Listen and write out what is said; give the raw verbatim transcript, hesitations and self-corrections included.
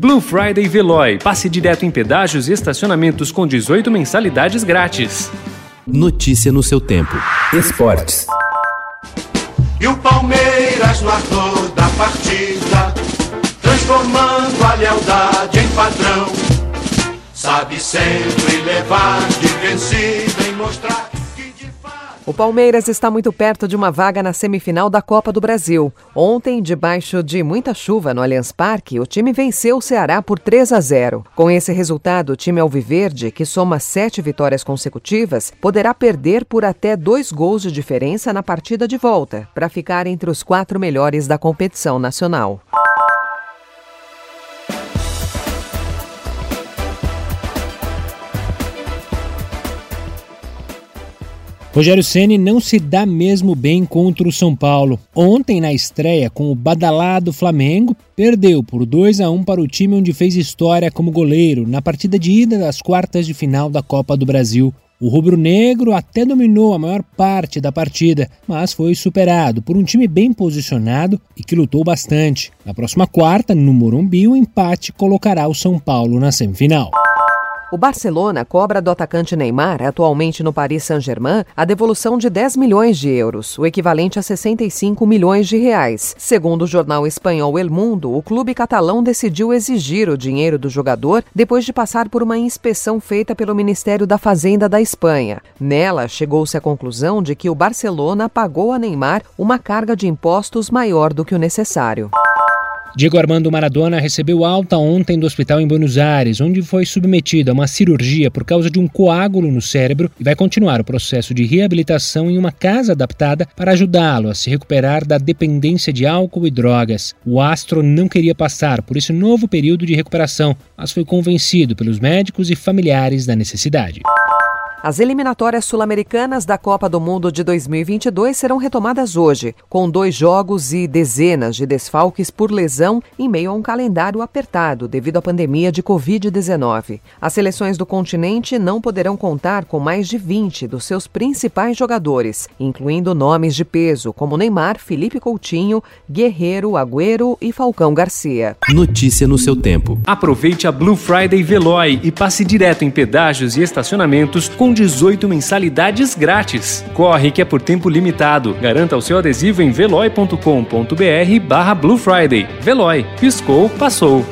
Blue Friday Veloe. Passe direto em pedágios e estacionamentos com dezoito mensalidades grátis. Notícia no seu tempo. Esportes. E o Palmeiras no ardor da partida, transformando a lealdade em padrão. Sabe sempre levar de vencida e mostrar... O Palmeiras está muito perto de uma vaga na semifinal da Copa do Brasil. Ontem, debaixo de muita chuva no Allianz Parque, o time venceu o Ceará por três a zero. Com esse resultado, o time alviverde, que soma sete vitórias consecutivas, poderá perder por até dois gols de diferença na partida de volta, para ficar entre os quatro melhores da competição nacional. Rogério Ceni não se dá mesmo bem contra o São Paulo. Ontem, na estreia com o badalado Flamengo, perdeu por dois a um para o time onde fez história como goleiro na partida de ida das quartas de final da Copa do Brasil. O rubro-negro até dominou a maior parte da partida, mas foi superado por um time bem posicionado e que lutou bastante. Na próxima quarta, no Morumbi, o empate colocará o São Paulo na semifinal. O Barcelona cobra do atacante Neymar, atualmente no Paris Saint-Germain, a devolução de dez milhões de euros, o equivalente a sessenta e cinco milhões de reais. Segundo o jornal espanhol El Mundo, o clube catalão decidiu exigir o dinheiro do jogador depois de passar por uma inspeção feita pelo Ministério da Fazenda da Espanha. Nela, chegou-se à conclusão de que o Barcelona pagou a Neymar uma carga de impostos maior do que o necessário. Diego Armando Maradona recebeu alta ontem do hospital em Buenos Aires, onde foi submetido a uma cirurgia por causa de um coágulo no cérebro e vai continuar o processo de reabilitação em uma casa adaptada para ajudá-lo a se recuperar da dependência de álcool e drogas. O astro não queria passar por esse novo período de recuperação, mas foi convencido pelos médicos e familiares da necessidade. As eliminatórias sul-americanas da Copa do Mundo de dois mil e vinte e dois serão retomadas hoje, com dois jogos e dezenas de desfalques por lesão em meio a um calendário apertado devido à pandemia de covid dezenove. As seleções do continente não poderão contar com mais de vinte dos seus principais jogadores, incluindo nomes de peso como Neymar, Felipe Coutinho, Guerreiro, Agüero e Falcão Garcia. Notícia no seu tempo. Aproveite a Blue Friday Veloe e passe direto em pedágios e estacionamentos com dezoito mensalidades grátis. Corre que é por tempo limitado. Garanta o seu adesivo em veloe ponto com ponto br barra Blue Friday. Veloe. Piscou, passou.